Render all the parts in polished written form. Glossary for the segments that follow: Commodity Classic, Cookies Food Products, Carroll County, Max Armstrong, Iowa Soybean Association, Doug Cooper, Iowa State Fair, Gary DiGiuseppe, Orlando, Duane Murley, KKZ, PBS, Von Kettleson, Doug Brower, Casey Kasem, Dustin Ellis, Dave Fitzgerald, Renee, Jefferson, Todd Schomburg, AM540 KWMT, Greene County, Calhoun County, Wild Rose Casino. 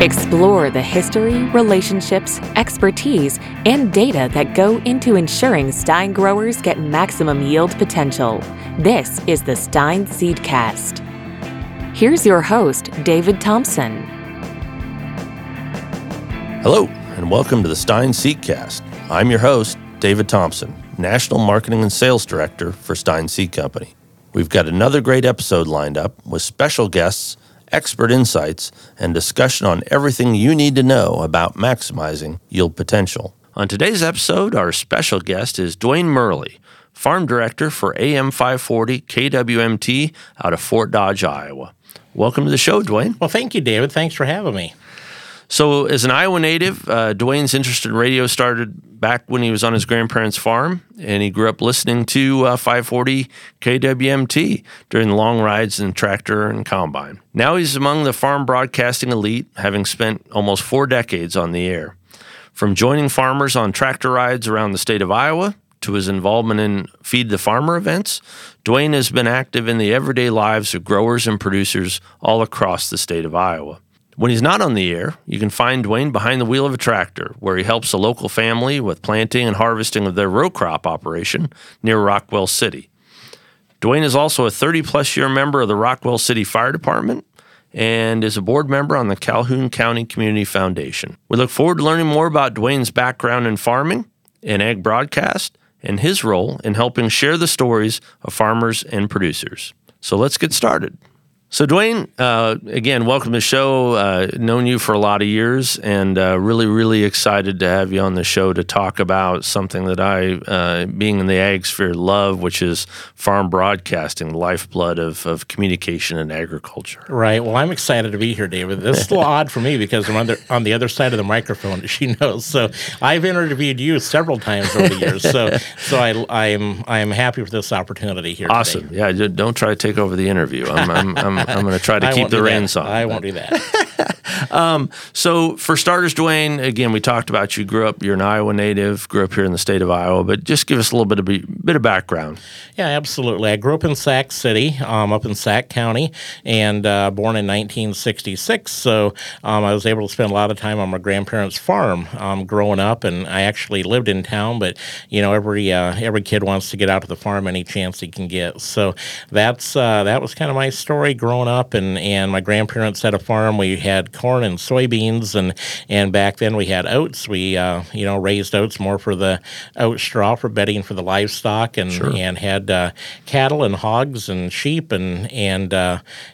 Explore the history, relationships, expertise, and data that go into ensuring Stine growers get maximum yield potential. This is the Stine Seedcast. Here's your host, David Thompson. Hello, and welcome to the Stine Seedcast. I'm your host, David Thompson, National Marketing and Sales Director for Stine Seed Company. We've got another great episode lined up with special guests, expert insights, and discussion on everything you need to know about maximizing yield potential. On today's episode, our special guest is Duane Murley, Farm Director for AM540 KWMT out of Fort Dodge, Iowa. Welcome to the show, Duane. Well, thank you, David. Thanks for having me. So, as an Iowa native, Duane's interest in radio started back when he was on his grandparents' farm, and he grew up listening to 540 KWMT during long rides in the tractor and combine. Now he's among the farm broadcasting elite, having spent almost 4 decades on the air. From joining farmers on tractor rides around the state of Iowa to his involvement in Feed the Farmer events, Duane has been active in the everyday lives of growers and producers all across the state of Iowa. When he's not on the air, you can find Duane behind the wheel of a tractor, where he helps a local family with planting and harvesting of their row crop operation near Rockwell City. Duane is also a 30-plus year member of the Rockwell City Fire Department and is a board member on the Calhoun County Community Foundation. We look forward to learning more about Duane's background in farming and ag broadcast and his role in helping share the stories of farmers and producers. So let's get started. So, Duane, again, welcome to the show. Known you for a lot of years, and really excited to have you on the show to talk about something that I, being in the ag sphere, love, which is farm broadcasting, the lifeblood of communication and agriculture. Right. Well, I'm excited to be here, David. This is a little odd for me because I'm on the other side of the microphone, as you know. So I've interviewed you several times over the years. So I'm happy for this opportunity here. Awesome. Today. Yeah. Don't try to take over the interview. I'm going to try to keep the reins on. I won't do that. So for starters, Duane, again, we talked about you grew up, you're an Iowa native, grew up here in the state of Iowa, but just give us a little bit of background. Yeah, absolutely. I grew up in Sac City, up in Sac County, and born in 1966. So I was able to spend a lot of time on my grandparents' farm growing up, and I actually lived in town, but you know, every kid wants to get out to the farm any chance he can get. So that was kind of my story growing up, and my grandparents had a farm. We had corn and soybeans, and back then we had oats. We raised oats more for the oat straw for bedding for the livestock, and sure. And had cattle and hogs and sheep, and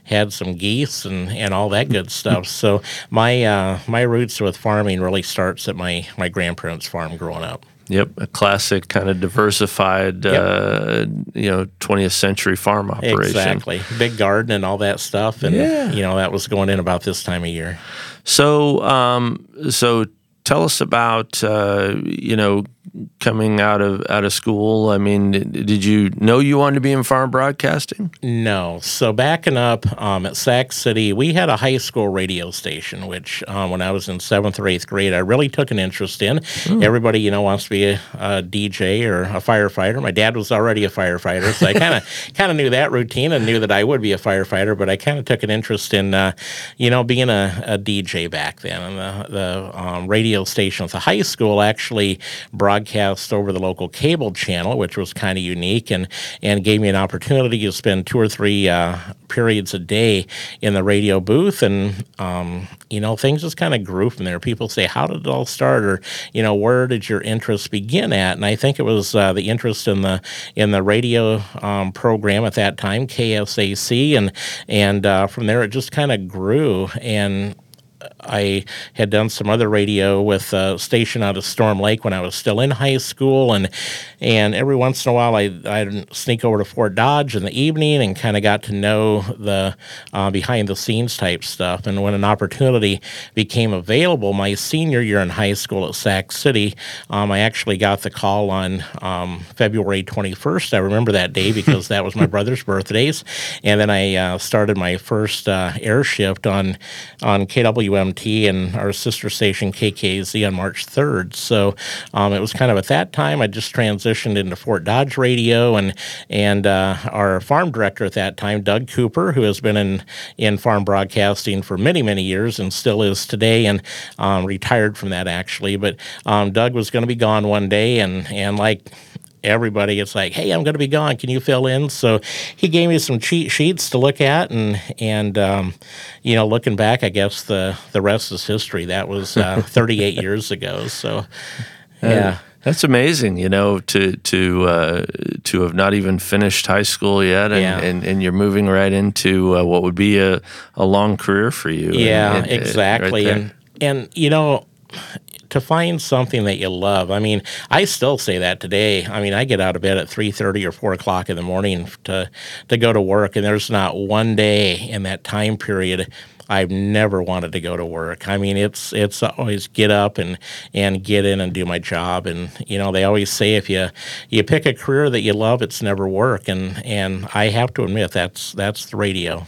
had some geese and all that good stuff. So my roots with farming really starts at my grandparents' farm growing up. Yep, a classic kind of diversified, 20th century farm operation. Exactly, big garden and all that stuff, and that was going in about this time of year. So, so tell us about coming out of school. I mean, did you know you wanted to be in farm broadcasting? No. So backing up at Sac City, we had a high school radio station, which when I was in 7th or 8th grade, I really took an interest in. Ooh. Everybody, wants to be a DJ or a firefighter. My dad was already a firefighter, so I kind of knew that routine and knew that I would be a firefighter, but I kind of took an interest in, being a DJ back then. And the radio station at the high school actually broadcast over the local cable channel, which was kind of unique, and gave me an opportunity to spend 2 or 3 periods a day in the radio booth, and things just kind of grew from there. People say, how did it all start, or where did your interest begin at? And I think it was the interest in the radio program at that time, KSAC, and from there it just kind of grew. And I had done some other radio with a station out of Storm Lake when I was still in high school, and every once in a while I'd sneak over to Fort Dodge in the evening and kind of got to know the behind-the-scenes type stuff. And when an opportunity became available my senior year in high school at Sac City, I actually got the call on February 21st. I remember that day because that was my brother's birthdays. And then I started my first air shift on KWS.MT KWMT and our sister station KKZ on March 3rd. So it was kind of at that time I just transitioned into Fort Dodge Radio, and our farm director at that time, Doug Cooper, who has been in farm broadcasting for many, many years and still is today, and retired from that actually. But Doug was going to be gone one day, and like everybody, it's like, hey, I'm going to be gone. Can you fill in? So he gave me some cheat sheets to look at, and you know, looking back, I guess the rest is history. That was 38 years ago. So, yeah. That's amazing, you know, to have not even finished high school yet, and you're moving right into what would be a long career for you. Yeah, and exactly. Right, and you know, to find something that you love. I mean, I still say that today. I mean, I get out of bed at 3:30 or 4 o'clock in the morning to go to work, and there's not one day in that time period I've never wanted to go to work. I mean, it's always get up and get in and do my job. And, you know, they always say if you pick a career that you love, it's never work. And I have to admit, that's the radio.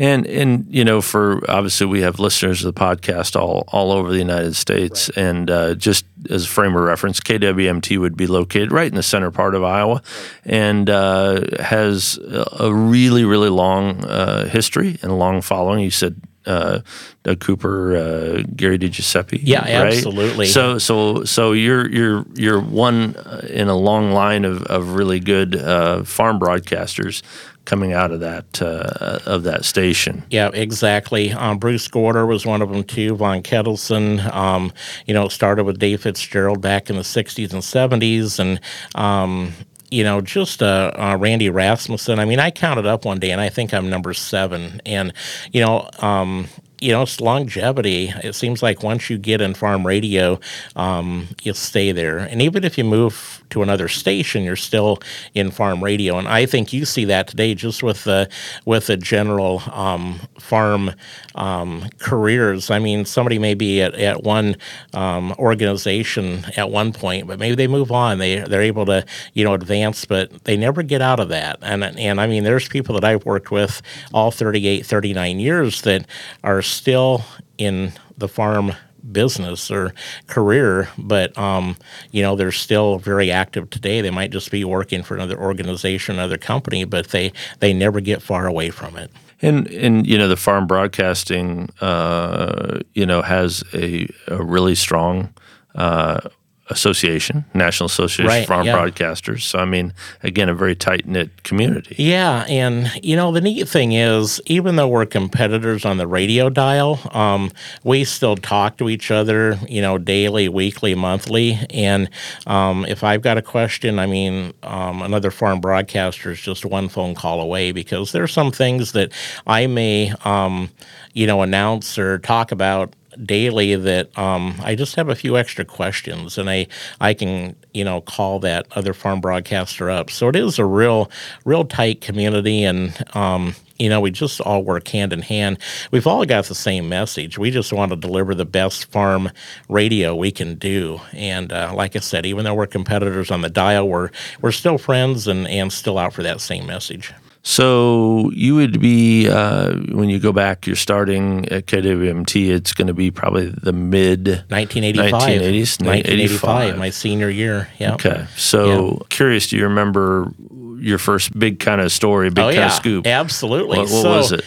And you know, for obviously we have listeners to the podcast all over the United States, right. And just as a frame of reference, KWMT would be located right in the center part of Iowa, right. And has a really, really long history and a long following. You said Doug Cooper, Gary DiGiuseppe. Yeah, right? Absolutely. So you're one in a long line of really good farm broadcasters coming out of that station. Yeah, exactly. Bruce Gorder was one of them too. Von Kettleson, you know, started with Dave Fitzgerald back in the '60s and '70s, and you know, just Randy Rasmussen. I mean, I counted up one day, and I think I'm number 7. And, you know, it's longevity. It seems like once you get in farm radio, you stay there. And even if you move to another station, you're still in farm radio. And I think you see that today just with the general farm careers. I mean, somebody may be at one organization at one point, but maybe they move on. They're able to, you know, advance, but they never get out of that. And I mean, there's people that I've worked with all 38, 39 years that are still in the farm business or career, but you know, they're still very active today. They might just be working for another organization, another company, but they never get far away from it. And you know, the farm broadcasting you know, has a really strong association, National Association of Farm Broadcasters. So, I mean, again, a very tight-knit community. Yeah, and, you know, the neat thing is, even though we're competitors on the radio dial, we still talk to each other, you know, daily, weekly, monthly, and if I've got a question, I mean, another farm broadcaster is just one phone call away, because there's some things that I may, you know, announce or talk about daily that I just have a few extra questions, and I can, you know, call that other farm broadcaster up. So it is a real tight community, and you know, we just all work hand in hand. We've all got the same message. We just want to deliver the best farm radio we can do. And like I said, even though we're competitors on the dial, we're still friends and still out for that same message. So you would be, when you go back, you're starting at KWMT, it's going to be probably the mid-1985. 1985, my senior year, yeah. Okay, so curious, do you remember your first big kind of story, kind of scoop? Absolutely. What was it?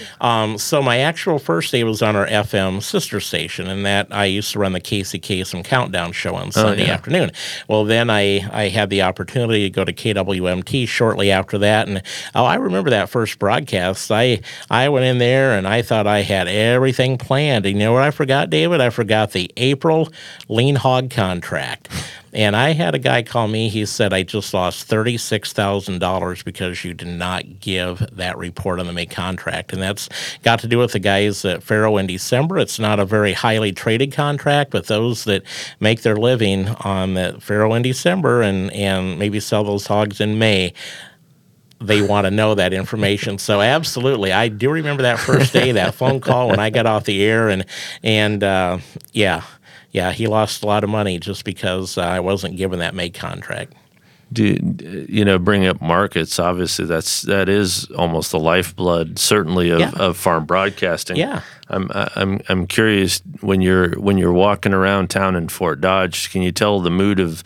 So my actual first day was on our FM sister station, and that I used to run the Casey Kasem Countdown Show on Sunday afternoon. Well, then I had the opportunity to go to KWMT shortly after that, and I remember that first broadcast. I went in there, and I thought I had everything planned. And you know what I forgot, David? I forgot the April lean hog contract. And I had a guy call me. He said, I just lost $36,000 because you did not give that report on the May contract. And that's got to do with the guys at Faro in December. It's not a very highly traded contract, but those that make their living on the Faro in December and maybe sell those hogs in May, they want to know that information. So absolutely, I do remember that first day, that phone call when I got off the air, and yeah. Yeah, he lost a lot of money just because I wasn't given that May contract. Dude, you know, bring up markets. Obviously, that is almost the lifeblood, certainly of farm broadcasting. Yeah. I'm curious when you're walking around town in Fort Dodge, can you tell the mood of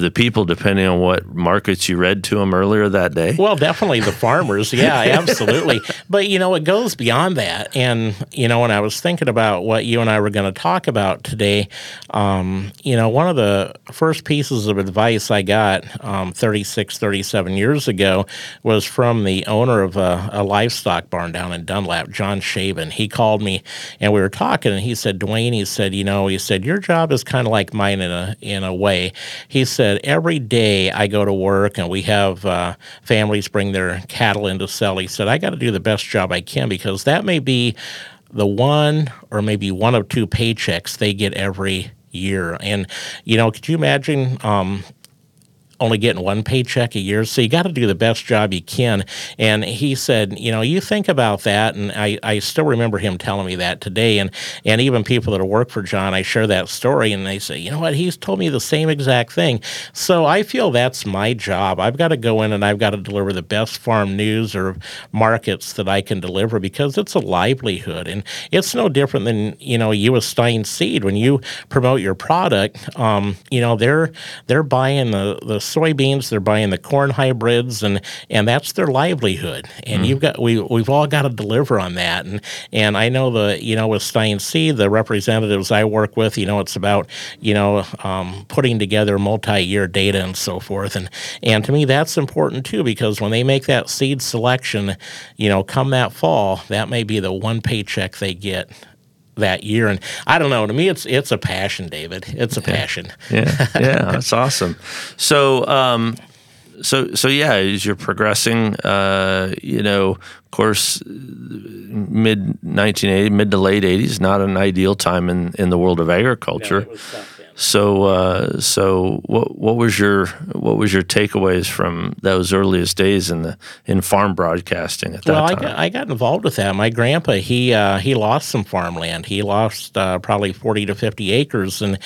the people depending on what markets you read to them earlier that day? Well, definitely the farmers. Yeah, absolutely. But it goes beyond that. And when I was thinking about what you and I were going to talk about today, one of the first pieces of advice I got 37 years ago was from the owner of a livestock barn down in Dunlap, John Shavin. He called me. And we were talking, and he said, Duane, he said, your job is kind of like mine in a way. He said, every day I go to work, and we have families bring their cattle in to sell. He said, I got to do the best job I can, because that may be the one or maybe one of two paychecks they get every year. And, could you imagine only getting one paycheck a year? So you got to do the best job you can. And he said, you think about that. And I still remember him telling me that today. And even people that work for John, I share that story, and they say, you know what, he's told me the same exact thing. So I feel that's my job. I've got to go in and I've got to deliver the best farm news or markets that I can deliver, because it's a livelihood. And it's no different than, you as Stine Seed. When you promote your product, they're buying the soybeans, they're buying the corn hybrids, and that's their livelihood. And we've all got to deliver on that. And I know with Stine Seed, the representatives I work with, it's about, putting together multi-year data and so forth. And to me, that's important too, because when they make that seed selection, come that fall, that may be the one paycheck they get that year. And I don't know, to me, it's a passion, David. It's a passion. Yeah, that's awesome. So, as you're progressing, of course, mid to late 80s, not an ideal time in the world of agriculture. No, So what was your takeaways from those earliest days in farm broadcasting at that time? Well, I got involved with that. My grandpa, he lost some farmland. He lost probably 40 to 50 acres, and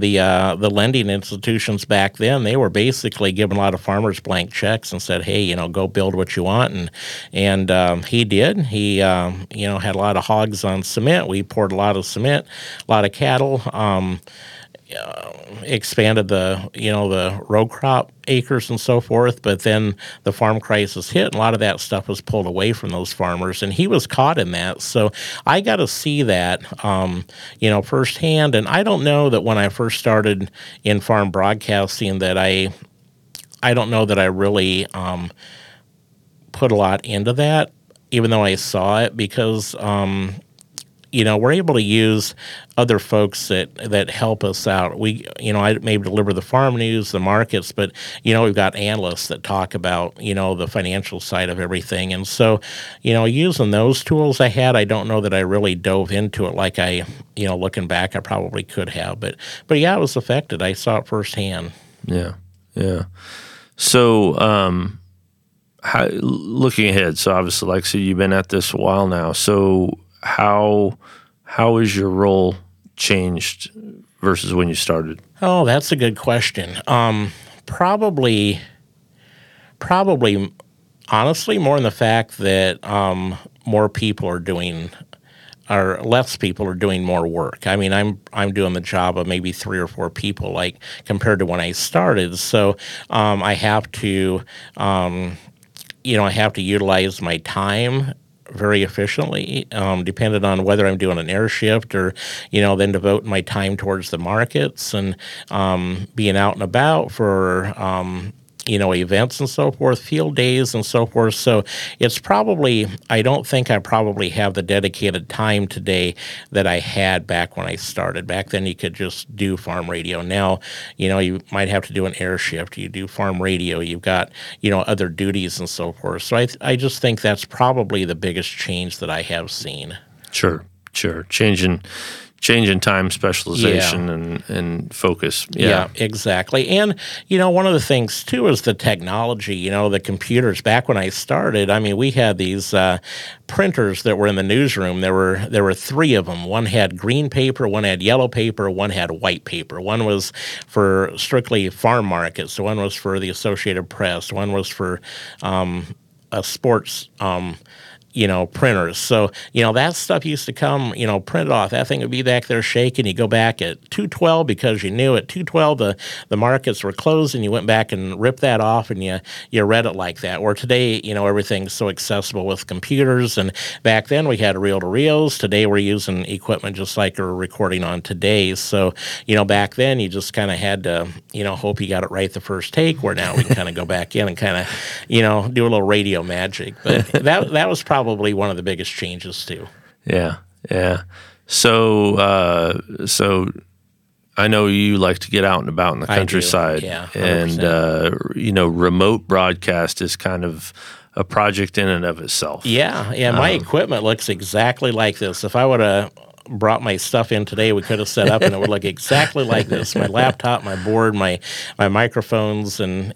the lending institutions back then, they were basically giving a lot of farmers blank checks and said, hey, go build what you want, and he did. He had a lot of hogs on cement. We poured a lot of cement, a lot of cattle. Expanded the row crop acres and so forth, but then the farm crisis hit, and a lot of that stuff was pulled away from those farmers, and he was caught in that. So I got to see that, firsthand. And I don't know that when I first started in farm broadcasting that I don't know that I really put a lot into that, even though I saw it, because we're able to use other folks that help us out. We, I maybe deliver the farm news, the markets, but, we've got analysts that talk about, the financial side of everything. And so, using those tools I had, I don't know that I really dove into it like I, looking back, I probably could have. But yeah, I was affected. I saw it firsthand. Yeah. So, how, looking ahead, so obviously, like I said, you've been at this a while now. So, how has your role changed versus when you started? Oh, that's a good question. Probably, honestly, more in the fact that less people are doing more work. I mean, I'm doing the job of maybe 3 or 4 people, like compared to when I started. So I have to, I have to utilize my time very efficiently, dependent on whether I'm doing an air shift or, then devoting my time towards the markets and being out and about for, events and so forth, field days and so forth. So it's probably, I don't think I probably have the dedicated time today that I had back when I started. Back then you could just do farm radio. Now, you might have to do an air shift. You do farm radio. You've got, other duties and so forth. So I just think that's probably the biggest change that I have seen. Sure. Change in time, specialization, and focus. Yeah, exactly. And, one of the things, too, is the technology, the computers. Back when I started, I mean, we had these printers that were in the newsroom. There were 3 of them. One had green paper, one had yellow paper, one had white paper. One was for strictly farm markets. One was for the Associated Press. One was for a sports printers. So, that stuff used to come, printed off. That thing would be back there shaking. You go back at 2:12 because you knew at 2:12 the markets were closed, and you went back and ripped that off and you read it like that. Where today, everything's so accessible with computers. And back then we had reel-to-reels. Today we're using equipment just like we're recording on today. So, back then you just kind of had to, hope you got it right the first take, where now we can kind of go back in and kind of, do a little radio magic. But that was probably one of the biggest changes too. Yeah. So I know you like to get out and about in the countryside. I do. Yeah, 100%. And remote broadcast is kind of a project in and of itself. Yeah. My equipment looks exactly like this. If I would have brought my stuff in today, we could have set up and it would look exactly like this. My laptop, my board, my microphones, and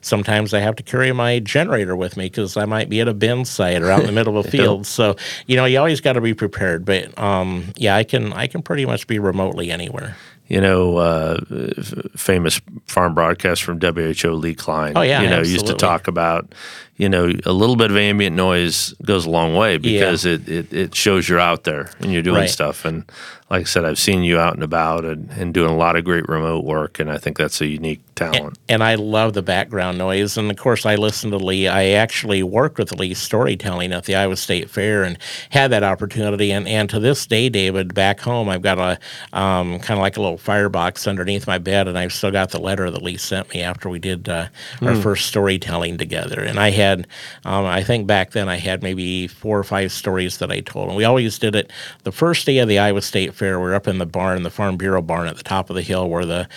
sometimes I have to carry my generator with me because I might be at a bin site or out in the middle of a field. So, you always got to be prepared. But, I can pretty much be remotely anywhere. Famous farm broadcast from WHO, Lee Klein, absolutely. Used to talk about, a little bit of ambient noise goes a long way because it shows you're out there and you're doing stuff. And like I said, I've seen you out and about and doing a lot of great remote work, and I think that's a unique talent. And I love the background noise. And, of course, I listen to Lee. I actually worked with Lee storytelling at the Iowa State Fair and had that opportunity. And to this day, David, back home, I've got a kind of like a little firebox underneath my bed, and I've still got the letter that Lee sent me after we did our first storytelling together. And I had, I think back then I had maybe 4 or 5 stories that I told. And we always did it the first day of the Iowa State Fair. We're up in the barn, the Farm Bureau barn at the top of the hill where the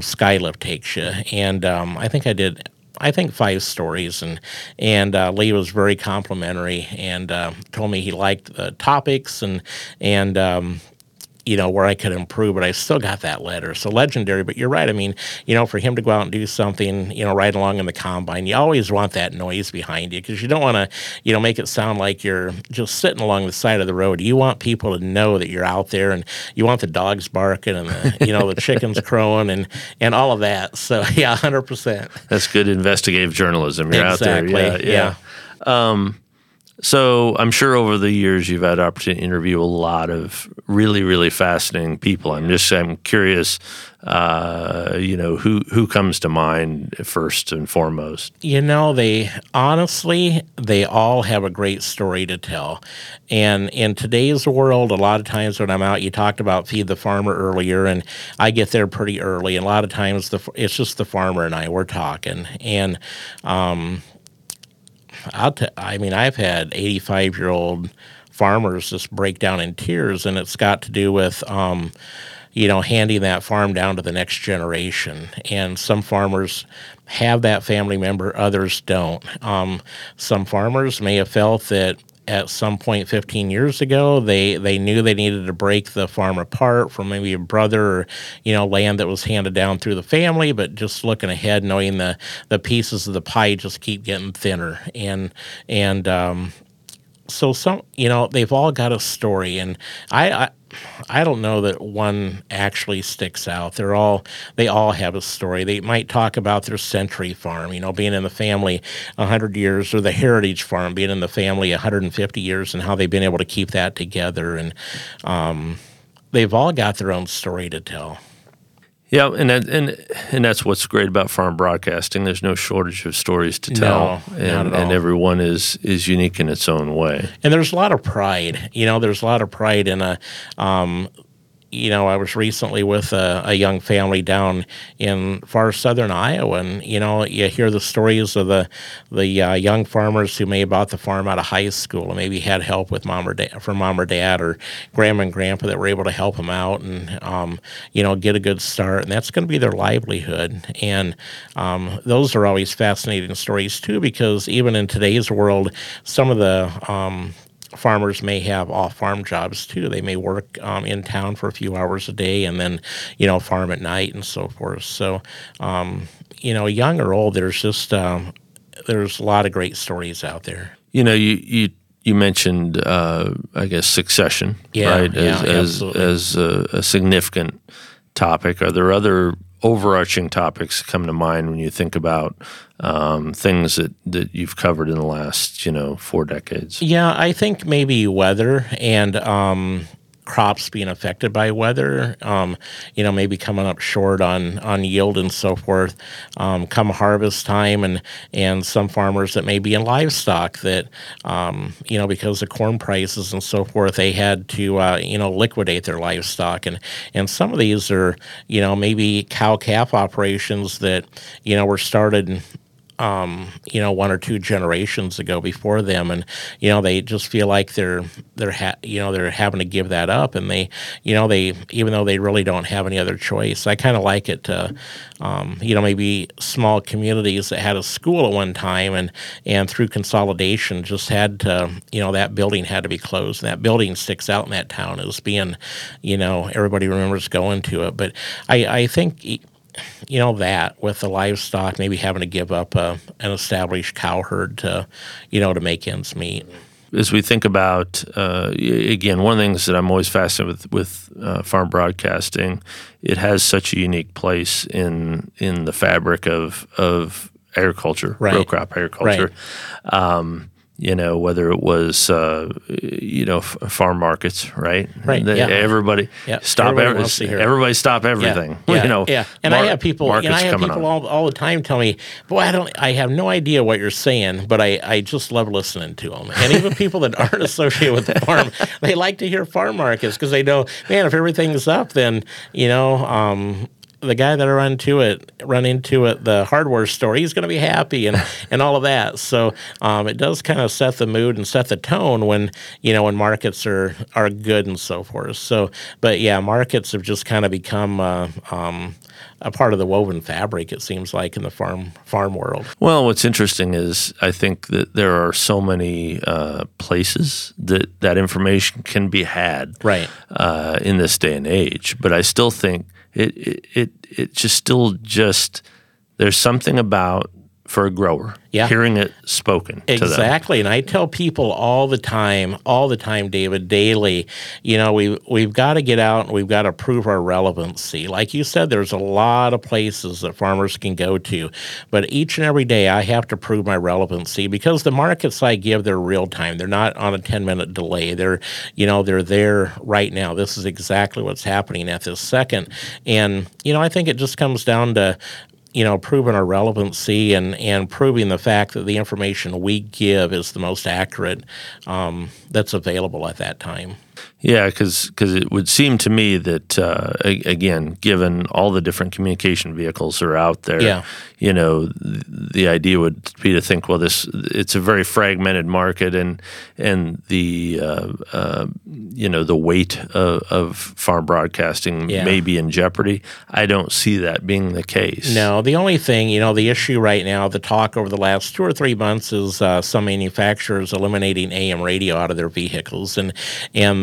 sky lift takes you. And I think 5 stories, and Lee was very complimentary and told me he liked the topics and where I could improve, but I still got that letter. So legendary, but you're right. I mean, for him to go out and do something, right along in the combine, you always want that noise behind you because you don't want to, make it sound like you're just sitting along the side of the road. You want people to know that you're out there, and you want the dogs barking and the, the chickens crowing and all of that. So, yeah, 100%. That's good investigative journalism. You're exactly. Out there. Yeah. So I'm sure over the years you've had the opportunity to interview a lot of really, really fascinating people. I'm curious, who comes to mind first and foremost? They all have a great story to tell. And in today's world, a lot of times when I'm out, you talked about Feed the Farmer earlier, and I get there pretty early. And a lot of times it's just the farmer and I, we're talking. And I've had 85-year-old farmers just break down in tears, and it's got to do with, handing that farm down to the next generation. And some farmers have that family member, others don't. Some farmers may have felt that at some point 15 years ago, they knew they needed to break the farm apart from maybe a brother or, land that was handed down through the family, but just looking ahead, knowing the pieces of the pie just keep getting thinner. And so some, they've all got a story, and I don't know that one actually sticks out. They all have a story. They might talk about their century farm, being in the family 100 years, or the heritage farm being in the family 150 years, and how they've been able to keep that together. And they've all got their own story to tell. Yeah, and that's what's great about farm broadcasting. There's no shortage of stories to tell, and everyone is unique in its own way. And there's a lot of pride. There's a lot of pride in a I was recently with a young family down in far southern Iowa, and, you hear the stories of the young farmers who may have bought the farm out of high school and maybe had help with mom or dad or grandma and grandpa that were able to help them out and, get a good start. And that's going to be their livelihood. And those are always fascinating stories, too, because even in today's world, some of the farmers may have off-farm jobs too. They may work in town for a few hours a day and then, farm at night and so forth. So, young or old, there's just there's a lot of great stories out there. You mentioned, succession, right? As a significant topic. Are there other overarching topics come to mind when you think about things that you've covered in the last, 4 decades? Yeah, I think maybe weather and crops being affected by weather, maybe coming up short on yield and so forth, come harvest time, and some farmers that may be in livestock that, because of corn prices and so forth, they had to, liquidate their livestock. And some of these are, maybe cow-calf operations that, were started 1 or 2 generations ago before them, and they just feel like they're having to give that up, and they even though they really don't have any other choice. I kind of like it to maybe small communities that had a school at one time, and through consolidation just had to that building had to be closed. And that building sticks out in that town as being everybody remembers going to it. But I think. That with the livestock, maybe having to give up an established cow herd to make ends meet. As we think about, again, one of the things that I'm always fascinated with farm broadcasting, it has such a unique place in the fabric of agriculture, right. Row crop agriculture. Right. Whether it was, farm markets, right? Right. Yeah. Everybody yeah. stop. Everybody stop everything. Yeah. Yeah. And I have people all the time tell me, boy, I have no idea what you're saying, but I just love listening to them. And even people that aren't associated with the farm, they like to hear farm markets because they know, man, if everything's up, then, the guy that I run into it, the hardware store, he's going to be happy and all of that. So it does kind of set the mood and set the tone when markets are good and so forth. So, but yeah, markets have just kind of become a part of the woven fabric, it seems like, in the farm world. Well, what's interesting is I think that there are so many places that information can be had right. In this day and age. But I still think it just still there's something about for a grower yeah. hearing it spoken exactly. to them. Exactly, and I tell people all the time, David, daily, we've got to get out and we've got to prove our relevancy. Like you said, there's a lot of places that farmers can go to, but each and every day I have to prove my relevancy because the markets I give, they're real time. They're not on a 10-minute delay. They're, they're there right now. This is exactly what's happening at this second, and I think it just comes down to proving our relevancy and proving the fact that the information we give is the most accurate that's available at that time. Yeah, because it would seem to me that, again, given all the different communication vehicles that are out there, yeah. The idea would be to think, well, it's a very fragmented market, and the, the weight of farm broadcasting yeah. may be in jeopardy. I don't see that being the case. No, the only thing, the issue right now, the talk over the last 2 or 3 months is some manufacturers eliminating AM radio out of their vehicles, and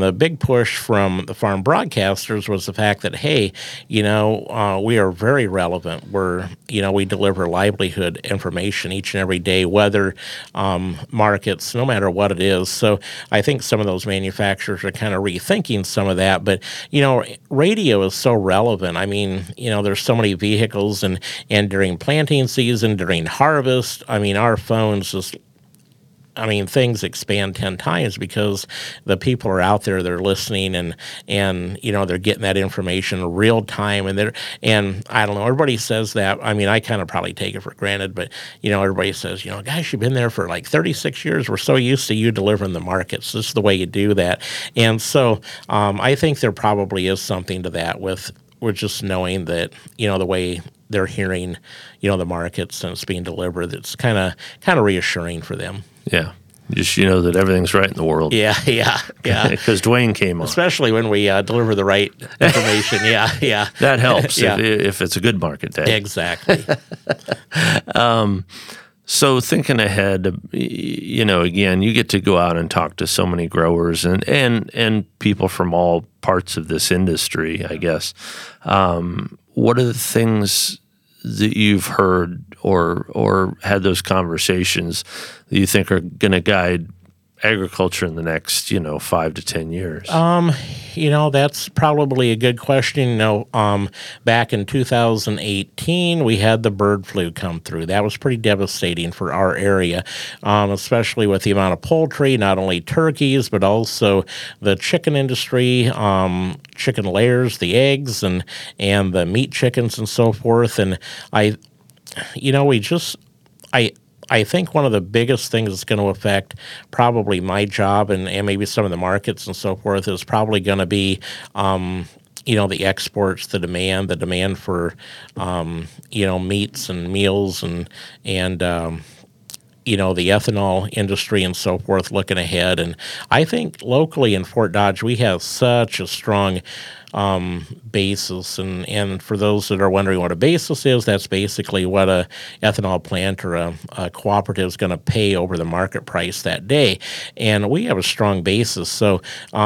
the big push from the farm broadcasters was the fact that, hey, we are very relevant. We're, we deliver livelihood information each and every day, weather, markets, no matter what it is. So I think some of those manufacturers are kind of rethinking some of that. But, radio is so relevant. I mean, there's so many vehicles and during planting season, during harvest, I mean, our phones just things expand 10 times because the people are out there, they're listening and they're getting that information real time and I don't know, everybody says that. I mean, I kind of probably take it for granted, but everybody says, gosh, you've been there for like 36 years. We're so used to you delivering the markets. This is the way you do that. And so I think there probably is something to that with we're just knowing that, the way they're hearing, the markets and it's being delivered, that's kind of reassuring for them. Yeah. Just that everything's right in the world. Yeah. Because Duane came on. Especially when we deliver the right information. Yeah. That helps yeah. if it's a good market day. Exactly. So thinking ahead, again, you get to go out and talk to so many growers and people from all parts of this industry, I guess. What are the things that you've heard or had those conversations that you think are going to guide agriculture in the next, 5 to 10 years? That's probably a good question. Back in 2018, we had the bird flu come through. That was pretty devastating for our area, especially with the amount of poultry, not only turkeys, but also the chicken industry, chicken layers, the eggs, and the meat chickens and so forth. And I think one of the biggest things that's going to affect probably my job and maybe some of the markets and so forth is probably going to be, the exports, the demand for, meats and meals and the ethanol industry and so forth looking ahead. And I think locally in Fort Dodge, we have such a strong basis. And for those that are wondering what a basis is, that's basically what a ethanol plant or a cooperative is going to pay over the market price that day. And we have a strong basis. So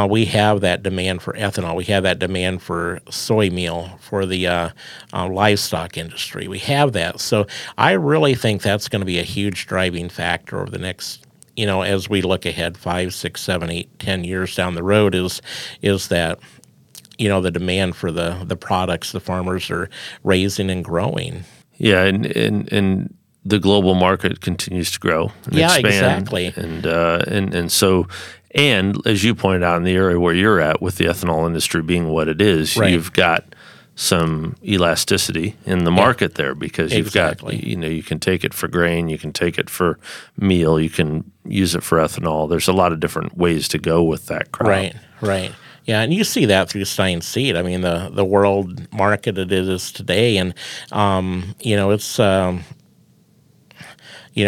we have that demand for ethanol. We have that demand for soy meal for the livestock industry. We have that. So I really think that's going to be a huge driving factor over the next, as we look ahead 5, 6, 7, 8, 10 years down the road is that, the demand for the products the farmers are raising and growing. Yeah, and the global market continues to grow and expand. Yeah, exactly. And so, as you pointed out in the area where you're at with the ethanol industry being what it is, right, You've got some elasticity in the market there because you've got, you can take it for grain, you can take it for meal, you can use it for ethanol. There's a lot of different ways to go with that crop. Right. Yeah, and you see that through Stine Seed. I mean, the world market it is today, and it's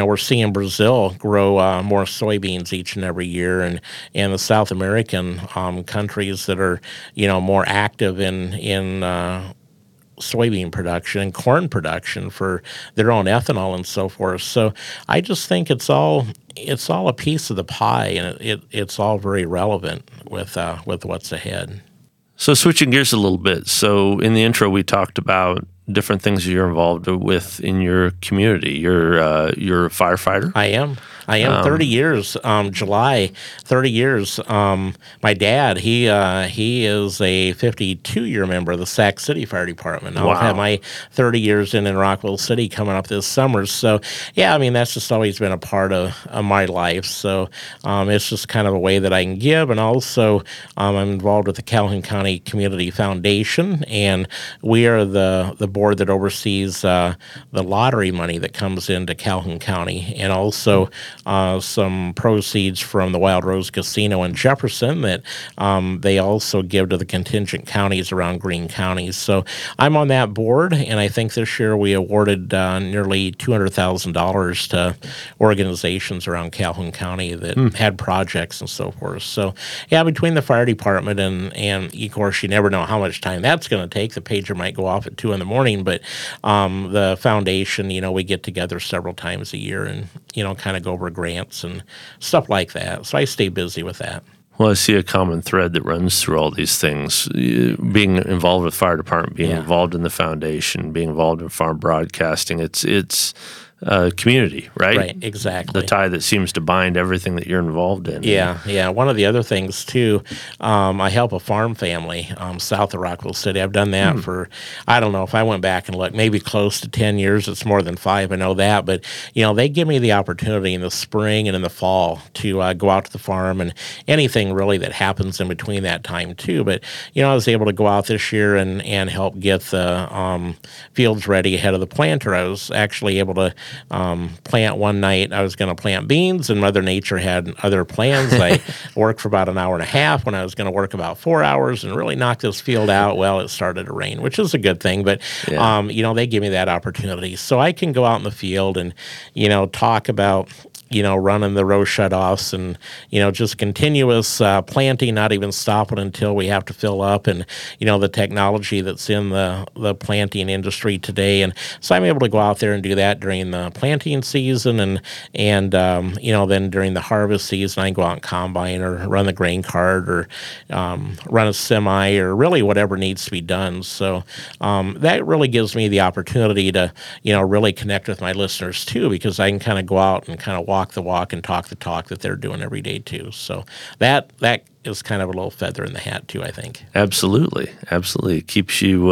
we're seeing Brazil grow more soybeans each and every year, and the South American countries that are more active in soybean production and corn production for their own ethanol and so forth. So I just think it's all a piece of the pie, and it's all very relevant with what's ahead. So switching gears a little bit. So in the intro, we talked about different things you're involved with in your community. You're a firefighter. I am 30 years. July, 30 years. My dad, he is a 52-year member of the Sac City Fire Department. I'll have my 30 years in Rockwell City coming up this summer. So, that's just always been a part of my life. So it's just kind of a way that I can give. And also I'm involved with the Calhoun County Community Foundation, and we are the board that oversees the lottery money that comes into Calhoun County, and also some proceeds from the Wild Rose Casino in Jefferson that they also give to the contingent counties around Greene County. So I'm on that board, and I think this year we awarded nearly $200,000 to organizations around Calhoun County that had projects and so forth. So, between the fire department and of course, you never know how much time that's going to take. The pager might go off at 2 in the morning, but the foundation, we get together several times a year and, kind of go over grants and stuff like that. So I stay busy with that. Well, I see a common thread that runs through all these things, being involved with fire department, being involved in the foundation, being involved in farm broadcasting. It's community, right? Right, exactly. The tie that seems to bind everything that you're involved in. Yeah. One of the other things, too, I help a farm family south of Rockwell City. I've done that for, I don't know, if I went back and looked, maybe close to 10 years. It's more than 5, I know that. But, they give me the opportunity in the spring and in the fall to go out to the farm and anything really that happens in between that time, too. But, I was able to go out this year and help get the fields ready ahead of the planter. I was actually able to plant one night. I was going to plant beans, and Mother Nature had other plans. I worked for about an hour and a half when I was going to work about 4 hours and really knock this field out. Well, it started to rain, which is a good thing, but, they give me that opportunity. So I can go out in the field and, talk about, running the row shutoffs and, just continuous planting, not even stopping until we have to fill up, and, the technology that's in the planting industry today. And so I'm able to go out there and do that during the planting season and then during the harvest season, I can go out and combine or run the grain cart or run a semi or really whatever needs to be done. So that really gives me the opportunity to, really connect with my listeners too, because I can kind of go out and kind of walk walk the walk and talk the talk that they're doing every day too. So that is kind of a little feather in the hat too, I think. Absolutely, absolutely. It keeps you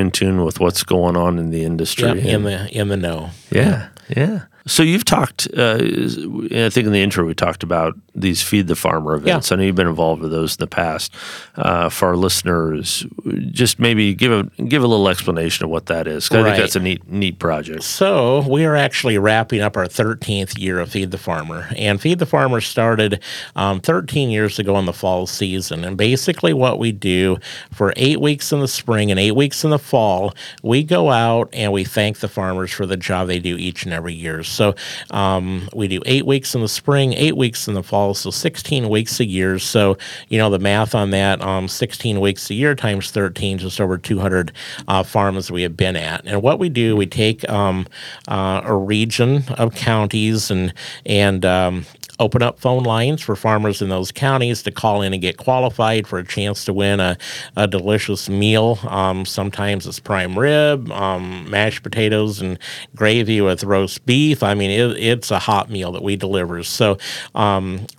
in tune with what's going on in the industry. Yep, in the know. Yeah, yeah. So you've talked, I think in the intro we talked about these Feed the Farmer events. Yeah. I know you've been involved with those in the past. For our listeners, just maybe give a little explanation of what that is, because I think that's a neat project. So we are actually wrapping up our 13th year of Feed the Farmer. And Feed the Farmer started 13 years ago in the fall season. And basically what we do for 8 weeks in the spring and 8 weeks in the fall, we go out and we thank the farmers for the job they do each and every year. So we do 8 weeks in the spring, 8 weeks in the fall, so 16 weeks a year. So, you know, the math on that, 16 weeks a year times 13, just over 200 farms we have been at. And what we do, we take a region of counties and open up phone lines for farmers in those counties to call in and get qualified for a chance to win a delicious meal. Sometimes it's prime rib, mashed potatoes and gravy with roast beef. I mean, it's a hot meal that we deliver. So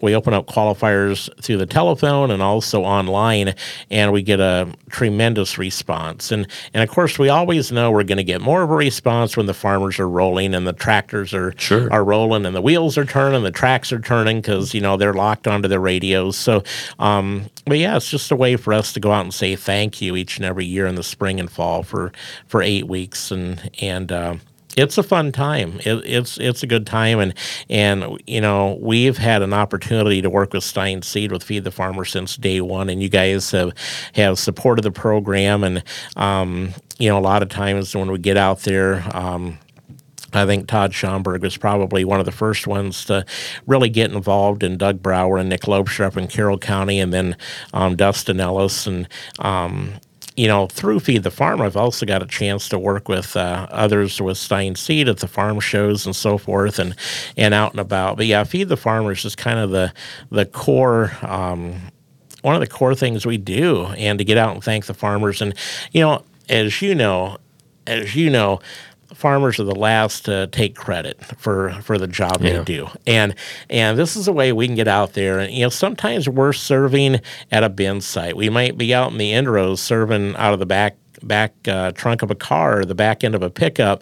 we open up qualifiers through the telephone and also online, and we get a tremendous response. And of course, we always know we're going to get more of a response when the farmers are rolling and the tractors are rolling and the wheels are turning, the tracks are turning, because, you know, they're locked onto their radios. So, but yeah, it's just a way for us to go out and say thank you each and every year in the spring and fall for 8 weeks, and it's a fun time. It's a good time, and you know, we've had an opportunity to work with Stine Seed with Feed the Farmer since day one, and you guys have supported the program, and you know, a lot of times when we get out there, I think Todd Schomburg was probably one of the first ones to really get involved, and Doug Brower and Nick Lobster up in Carroll County, and then Dustin Ellis. And, you know, through Feed the Farmer, I've also got a chance to work with others with Stine Seed at the farm shows and so forth and out and about. But, yeah, Feed the Farmer is just kind of the core one of the core things we do, and to get out and thank the farmers. And, you know, as you know, farmers are the last to take credit for the job they do. And this is a way we can get out there. And, you know, sometimes we're serving at a bin site. We might be out in the end rows serving out of the back trunk of a car or the back end of a pickup,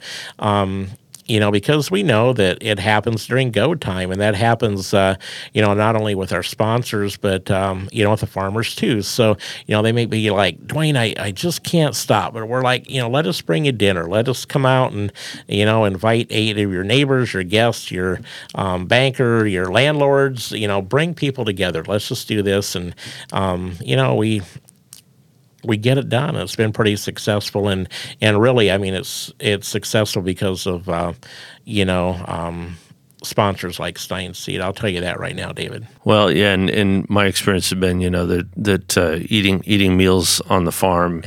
you know, because we know that it happens during go time, and that happens, you know, not only with our sponsors, but, you know, with the farmers too. So, you know, they may be like, Duane, I just can't stop. But we're like, you know, let us bring you dinner. Let us come out and, you know, invite 8 of your neighbors, your guests, your banker, your landlords, you know, bring people together. Let's just do this. And, you know, we get it done. It's been pretty successful, and really, I mean, it's successful because of you know, sponsors like Stine Seed. I'll tell you that right now, David. Well, yeah, and my experience has been, you know, that eating meals on the farm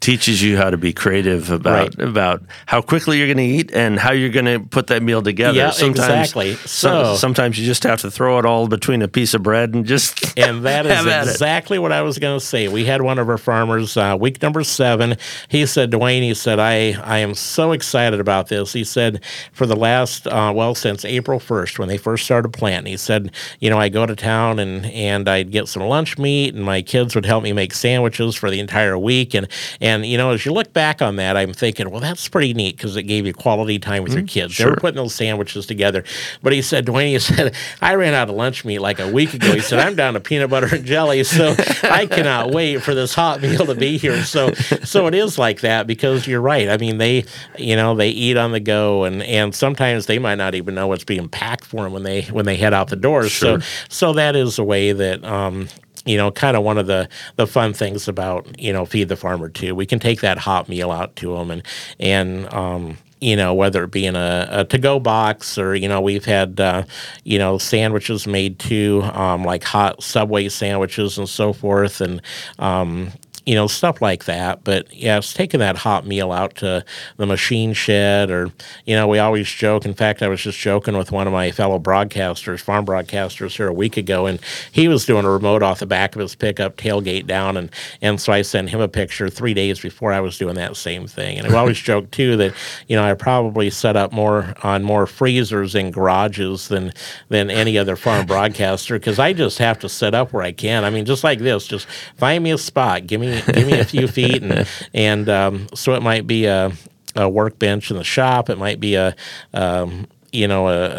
teaches you how to be creative about how quickly you're going to eat and how you're going to put that meal together. Yeah, sometimes, exactly. So sometimes you just have to throw it all between a piece of bread and just and that is exactly what I was going to say. We had one of our farmers week number 7. He said, Duane, he said, I am so excited about this. He said, for the last since April 1st, when they first started planting, he said, you know, I go to town and I'd get some lunch meat, and my kids would help me make sandwiches for the entire week. And you know, as you look back on that, I'm thinking, well, that's pretty neat because it gave you quality time with your kids. Sure. They were putting those sandwiches together. But he said, Duane, he said, I ran out of lunch meat like a week ago. He said, I'm down to peanut butter and jelly, so I cannot wait for this hot meal to be here. So it is like that, because you're right. I mean, they, you know, they eat on the go, and sometimes they might not even know what's being packed for them when they head out the door. Sure. So that is a way that, you know, kind of one of the fun things about, you know, Feed the Farmer too. We can take that hot meal out to them and you know, whether it be in a to-go box or, you know, we've had, you know, sandwiches made too, like hot Subway sandwiches and so forth. And, you know, stuff like that. But yeah, it's taking that hot meal out to the machine shed, or, you know, we always joke. In fact, I was just joking with one of my fellow broadcasters, farm broadcasters, here a week ago, and he was doing a remote off the back of his pickup, tailgate down, and so I sent him a picture 3 days before I was doing that same thing. And I always joke too that, you know, I probably set up more freezers and garages than any other farm broadcaster, because I just have to set up where I can. I mean, just like this, just find me a spot, give me a few feet, and so it might be a workbench in the shop, it might be a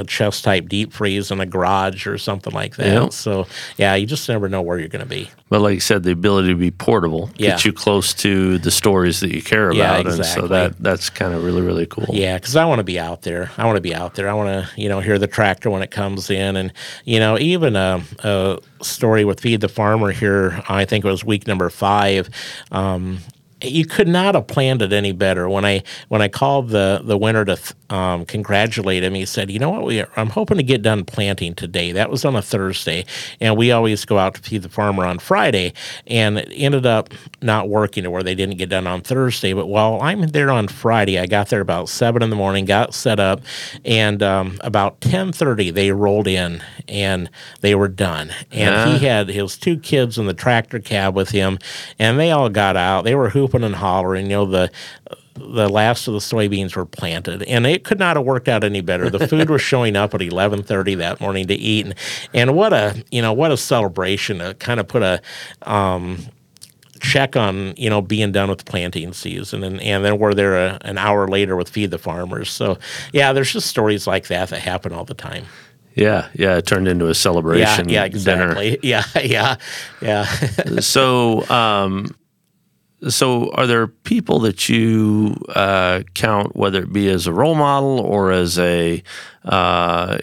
chest type deep freeze in a garage or something like that. Yeah. So yeah, you just never know where you're going to be. But like you said, the ability to be portable gets you close to the stories that you care about. Yeah, exactly. And so that's kind of really, really cool. Yeah, because I want to be out there. I want to, you know, hear the tractor when it comes in, and, you know, even a story with Feed the Farmer here, I think it was week number 5. You could not have planned it any better. When I called the winner to congratulate him, he said, you know what, I'm hoping to get done planting today. That was on a Thursday, and we always go out to Feed the Farmer on Friday, and it ended up not working to where they didn't get done on Thursday. But while I'm there on Friday, I got there about 7 in the morning, got set up, and about 10:30 they rolled in, and they were done. And he had his 2 kids in the tractor cab with him, and they all got out. They were hooping and hollering, you know, the last of the soybeans were planted, and it could not have worked out any better. The food was showing up at 11:30 that morning to eat, and what a celebration to kind of put a check on, you know, being done with planting season, and then we're there an hour later with Feed the Farmers. So yeah, there's just stories like that happen all the time. Yeah, it turned into a celebration. Yeah, exactly. Dinner. Yeah. So. So are there people that you count, whether it be as a role model or as a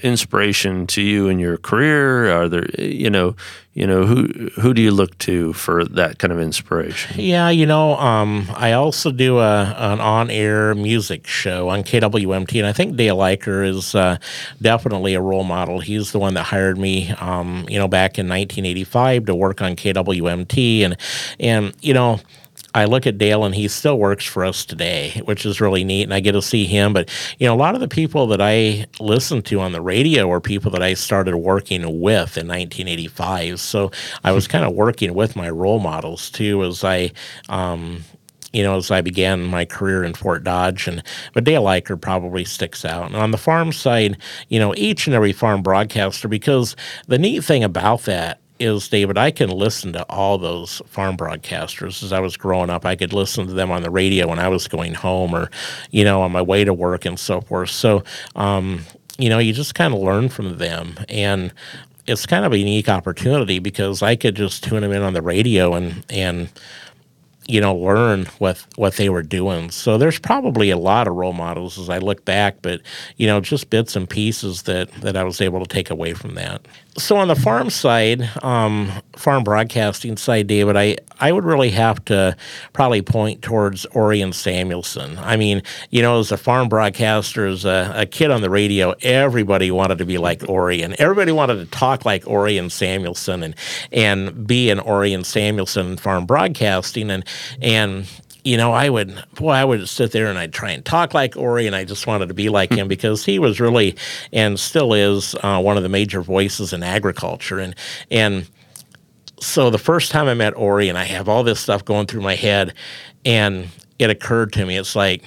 inspiration to you in your career? Are there, you know, who do you look to for that kind of inspiration? Yeah, you know, I also do an on-air music show on KWMT, and I think Dale Eicher is definitely a role model. He's the one that hired me, you know, back in 1985 to work on KWMT, and you know, I look at Dale, and he still works for us today, which is really neat, and I get to see him. But, you know, a lot of the people that I listen to on the radio were people that I started working with in 1985. So I was kind of working with my role models, too, as I you know, as I began my career in Fort Dodge, but Dale Eicher probably sticks out. And on the farm side, you know, each and every farm broadcaster, because the neat thing about that is, David, I can listen to all those farm broadcasters. As I was growing up, I could listen to them on the radio when I was going home, or, you know, on my way to work and so forth. So, you know, you just kind of learn from them. And it's kind of a unique opportunity, because I could just tune them in on the radio and you know, learn what they were doing. So there's probably a lot of role models as I look back, but, you know, just bits and pieces that I was able to take away from that. So on the farm side, farm broadcasting side, David, I would really have to probably point towards Orion Samuelson. I mean, you know, as a farm broadcaster, as a kid on the radio, everybody wanted to be like Orion. Everybody wanted to talk like Orion Samuelson and be an Orion Samuelson in farm broadcasting. And you know, I would sit there and I'd try and talk like Ori, and I just wanted to be like him, because he was really, and still is, one of the major voices in agriculture. And so the first time I met Ori, and I have all this stuff going through my head, and it occurred to me, it's like,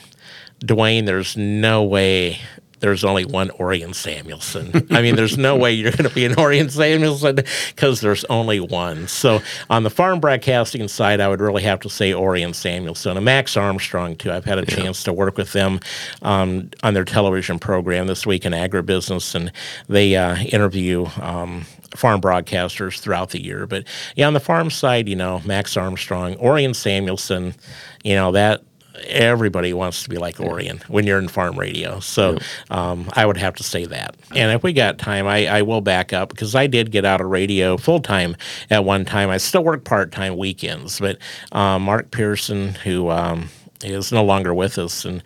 Duane, there's no way there's only one Orion Samuelson. I mean, there's no way you're going to be an Orion Samuelson, because there's only one. So on the farm broadcasting side, I would really have to say Orion Samuelson, and Max Armstrong, too. I've had a chance to work with them on their television program, This Week in Agribusiness, and they interview farm broadcasters throughout the year. But yeah, on the farm side, you know, Max Armstrong, Orion Samuelson, you know, that everybody wants to be like Orion when you're in farm radio. So I would have to say that. And if we got time, I will back up, because I did get out of radio full-time at one time. I still work part-time weekends, but Mark Pearson, who is no longer with us, and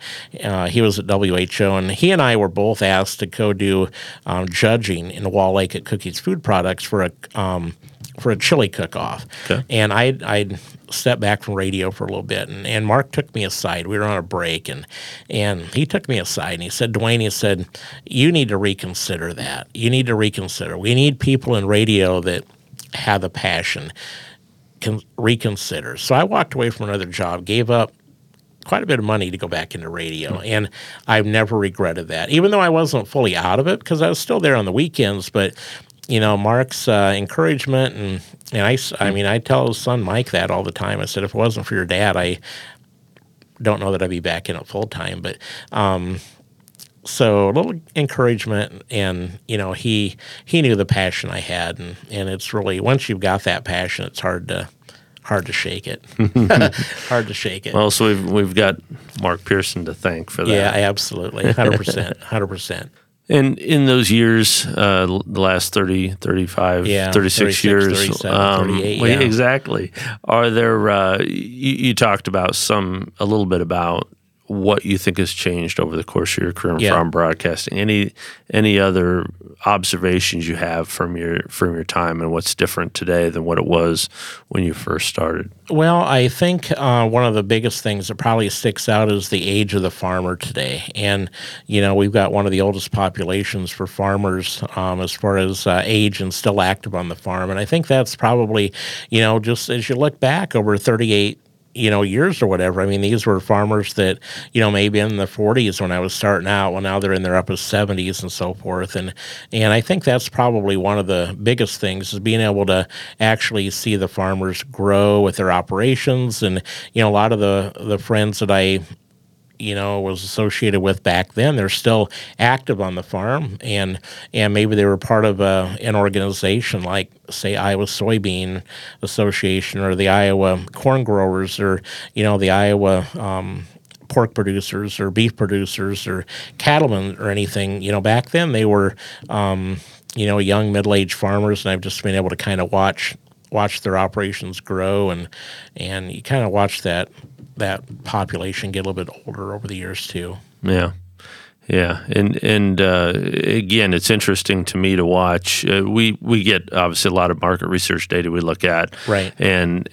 he was at WHO, and he and I were both asked to go do judging in Wall Lake at Cookies Food Products for a for a chili cook-off. Okay. And I'd stepped back from radio for a little bit, and Mark took me aside. We were on a break, and he took me aside, and he said, Duane, he said, you need to reconsider that. You need to reconsider. We need people in radio that have a passion. Can reconsider. So I walked away from another job, gave up quite a bit of money to go back into radio, and I've never regretted that, even though I wasn't fully out of it because I was still there on the weekends. But, you know, Mark's encouragement, and I mean, I tell his son Mike that all the time. I said, if it wasn't for your dad, I don't know that I'd be back in it full time. But so a little encouragement, and, you know, he knew the passion I had, and it's really, once you've got that passion, it's hard to shake it. Hard to shake it. Well, so we've got Mark Pearson to thank for that. Yeah, absolutely. 100%. 100%. And in those years, the last 30, 35, yeah, 36 years. 37, 38, yeah. Exactly. Are there, you talked about a little bit about what you think has changed over the course of your career in farm broadcasting. Any other observations you have from your time and what's different today than what it was when you first started? Well, I think one of the biggest things that probably sticks out is the age of the farmer today. And, you know, we've got one of the oldest populations for farmers as far as age and still active on the farm. And I think that's probably, you know, just as you look back over 38 years or whatever. I mean, these were farmers that, you know, maybe in the 40s when I was starting out. Well, now they're in their upper 70s and so forth. And I think that's probably one of the biggest things is being able to actually see the farmers grow with their operations. And, you know, a lot of the friends that I, you know, was associated with back then, they're still active on the farm. And maybe they were part of an organization like, say, Iowa Soybean Association or the Iowa Corn Growers or, you know, the Iowa pork producers or beef producers or cattlemen or anything. You know, back then they were, you know, young middle-aged farmers, and I've just been able to kind of watch their operations grow, and you kind of watch that population get a little bit older over the years too. Yeah. Yeah. And again, it's interesting to me to watch. We get obviously a lot of market research data we look at. Right. And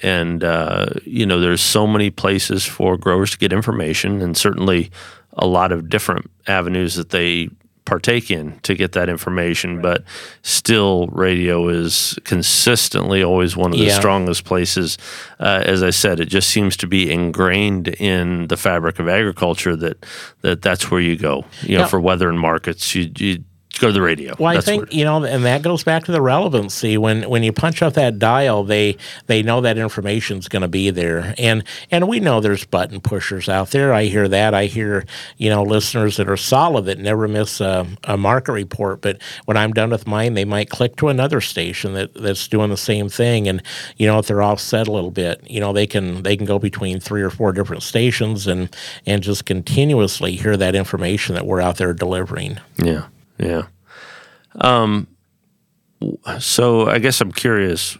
you know, there's so many places for growers to get information, and certainly a lot of different avenues that they partake in to get that information, right. But still radio is consistently always one of the strongest places. As I said, it just seems to be ingrained in the fabric of agriculture that's where you go, you know, for weather and markets. You go to the radio. Well, I think, you know, and that goes back to the relevancy. When you punch up that dial, they know that information's going to be there. And we know there's button pushers out there. I hear that. I hear, you know, listeners that are solid that never miss a market report. But when I'm done with mine, they might click to another station that's doing the same thing. And, you know, if they're offset a little bit, you know, they can go between 3 or 4 different stations and just continuously hear that information that we're out there delivering. Yeah. Yeah. So I guess I'm curious,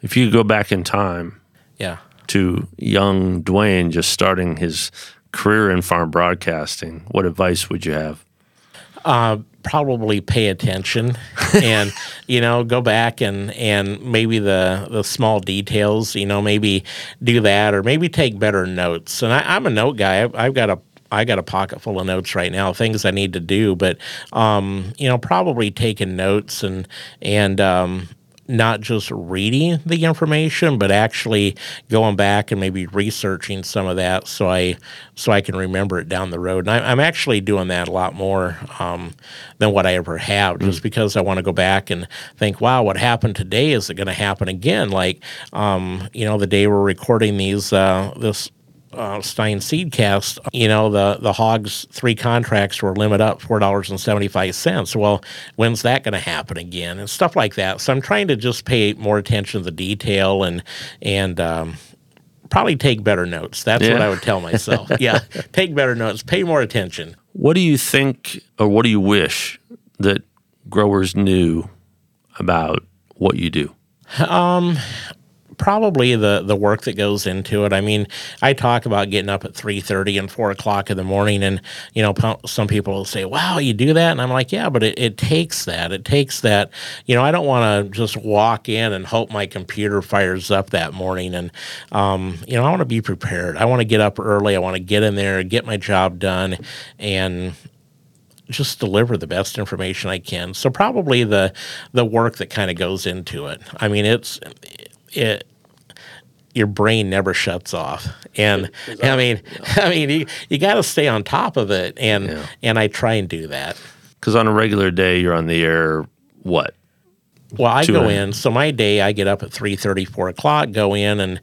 if you go back in time to young Duane just starting his career in farm broadcasting, what advice would you have? Probably pay attention and, you know, go back and maybe the small details, you know, maybe do that or maybe take better notes. And I'm a note guy. I got a pocket full of notes right now, things I need to do, but, you know, probably taking notes and not just reading the information, but actually going back and maybe researching some of that so I can remember it down the road. And I'm actually doing that a lot more than what I ever have, just because I want to go back and think, wow, what happened today? Is it going to happen again? Like, you know, the day we're recording these, Stine Seedcast, you know, the hogs 3 contracts were limit up $4.75. Well, when's that going to happen again? And stuff like that. So I'm trying to just pay more attention to the detail and probably take better notes. That's what I would tell myself. Yeah, take better notes, pay more attention. What do you think, or what do you wish that growers knew about what you do? probably the work that goes into it. I mean, I talk about getting up at 3:30 and 4 o'clock in the morning, and you know, some people will say, "Wow, you do that?" And I'm like, "Yeah, but it takes that. It takes that. You know, I don't want to just walk in and hope my computer fires up that morning. And you know, I want to be prepared. I want to get up early. I want to get in there, get my job done, and just deliver the best information I can." So probably the work that kind of goes into it. I mean, it's your brain never shuts off. And exactly. I mean, you got to stay on top of it. And, and I try and do that. 'Cause on a regular day, you're on the air, what? Well, I go in. So my day, I get up at 3:30, 4 o'clock, go in and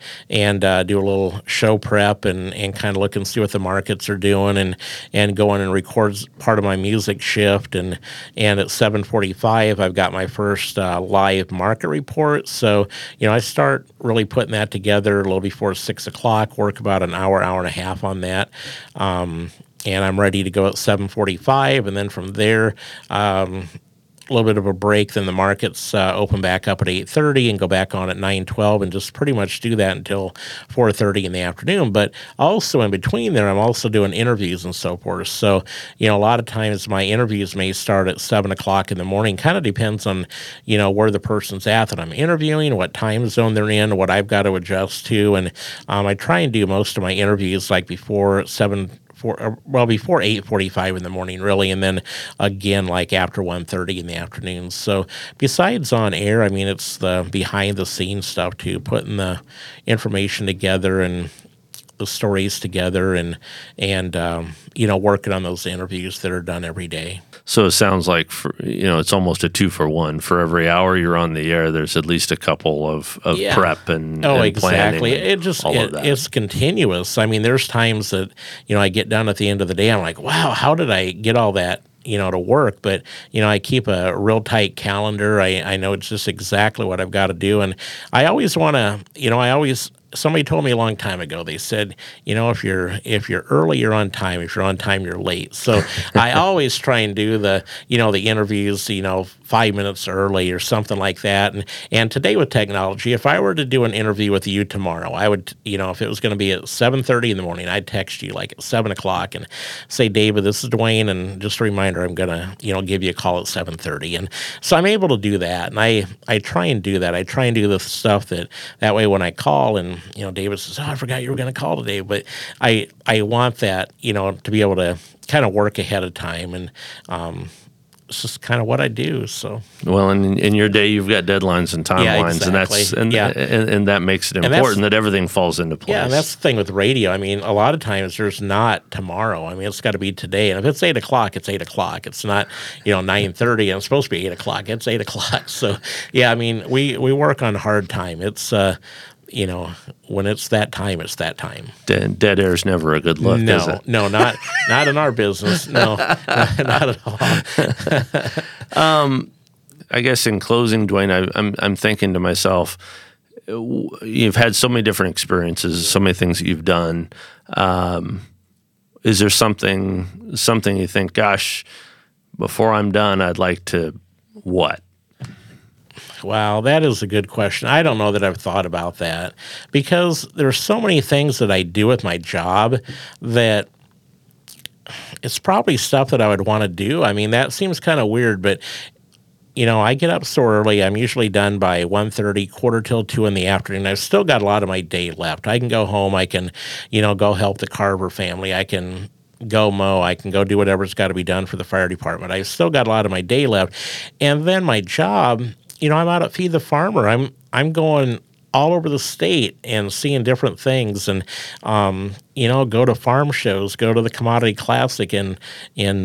do a little show prep and kind of look and see what the markets are doing and go in and record part of my music shift. And at 7:45, I've got my first live market report. So, you know, I start really putting that together a little before 6 o'clock, work about an hour, hour and a half on that. And I'm ready to go at 7:45. And then from there, a little bit of a break, then the markets open back up at 8:30 and go back on at 9:12 and just pretty much do that until 4:30 in the afternoon. But also in between there, I'm also doing interviews and so forth. So, you know, a lot of times my interviews may start at 7 o'clock in the morning. Kind of depends on, you know, where the person's at that I'm interviewing, what time zone they're in, what I've got to adjust to. And I try and do most of my interviews like before 8:45 8:45 in the morning, really, and then again like after 1:30 in the afternoon. So besides on air, I mean, it's the behind the scenes stuff too, putting the information together and the stories together and you know, working on those interviews that are done every day. So it sounds like, it's almost a 2-for-1. For every hour you're on the air, there's at least a couple of prep and exactly. Planning. It just, it's continuous. I mean, there's times that, you know, I get done at the end of the day, I'm like, wow, how did I get all that, you know, to work? But, you know, I keep a real tight calendar. I know it's just exactly what I've got to do. And I always want to, you know, somebody told me a long time ago, they said, you know, if you're early, you're on time. If you're on time, you're late. So I always try and do the interviews, you know, 5 minutes early or something like that. And today with technology, if I were to do an interview with you tomorrow, I would, you know, if it was going to be at 7:30 in the morning, I'd text you like at 7 o'clock and say, David, this is Duane. And just a reminder, I'm going to, you know, give you a call at 7:30. And so I'm able to do that. And I try and do that. I try and do the stuff that way when I call and, you know, David says, I forgot you were going to call today, but I want that, you know, to be able to kind of work ahead of time, and it's just kind of what I do. So well, and in your day, you've got deadlines and timelines, exactly. and that makes it important that everything falls into place. Yeah, and that's the thing with radio. I mean, a lot of times there's not tomorrow. I mean, it's got to be today. And if it's 8 o'clock, it's 8 o'clock. It's not, you know, 9:30. And it's supposed to be 8 o'clock. It's 8 o'clock. So yeah, I mean, we work on hard time. It's you know, when it's that time, it's that time. Dead air's never a good look, is it? No, not in our business. No, not at all. I guess in closing, Duane, I'm thinking to myself, you've had so many different experiences, so many things that you've done. Is there something you think, gosh, before I'm done, I'd like to what? Wow, that is a good question. I don't know that I've thought about that, because there's so many things that I do with my job that it's probably stuff that I would want to do. I mean, that seems kind of weird, but you know, I get up so early. I'm usually done by 1:30, 1:45 in the afternoon. I've still got a lot of my day left. I can go home. I can, you know, go help the Carver family. I can go mow. I can go do whatever's got to be done for the fire department. I've still got a lot of my day left. And then my job, you know, I'm out at Feed the Farmer. I'm going all over the state and seeing different things, and you know, go to farm shows, go to the Commodity Classic in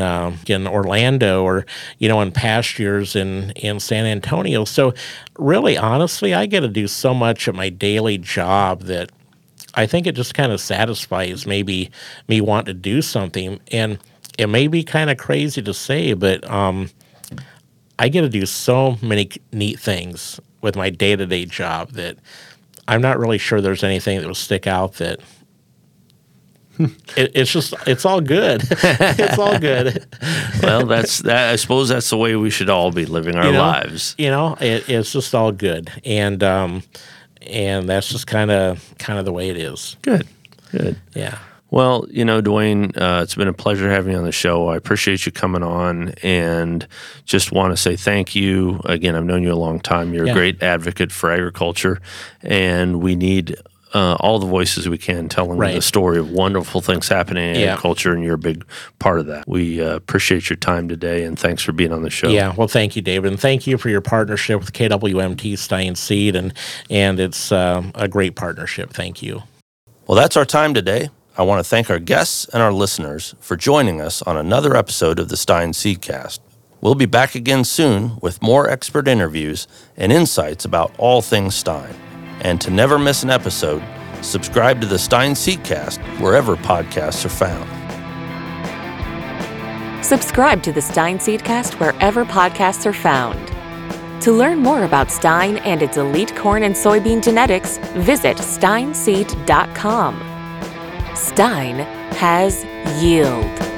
Orlando, or you know, in pastures in San Antonio. So, really, honestly, I get to do so much at my daily job that I think it just kind of satisfies maybe me want to do something. And it may be kind of crazy to say, but I get to do so many neat things with my day-to-day job that I'm not really sure there's anything that will stick out that it's just, it's all good. It's all good. Well, I suppose that's the way we should all be living our lives. You know, it's just all good. And and that's just kind of the way it is. Good. Yeah. Well, you know, Duane, it's been a pleasure having you on the show. I appreciate you coming on and just want to say thank you. Again, I've known you a long time. You're a great advocate for agriculture, and we need all the voices we can telling the story of wonderful things happening in agriculture, and you're a big part of that. We appreciate your time today, and thanks for being on the show. Yeah, well, thank you, David, and thank you for your partnership with KWMT Stine Seed, and it's a great partnership. Thank you. Well, that's our time today. I want to thank our guests and our listeners for joining us on another episode of the Stine Seedcast. We'll be back again soon with more expert interviews and insights about all things Stine. And to never miss an episode, subscribe to the Stine Seedcast wherever podcasts are found. Subscribe to the Stine Seedcast wherever podcasts are found. To learn more about Stine and its elite corn and soybean genetics, visit stineseed.com. Stine has yield.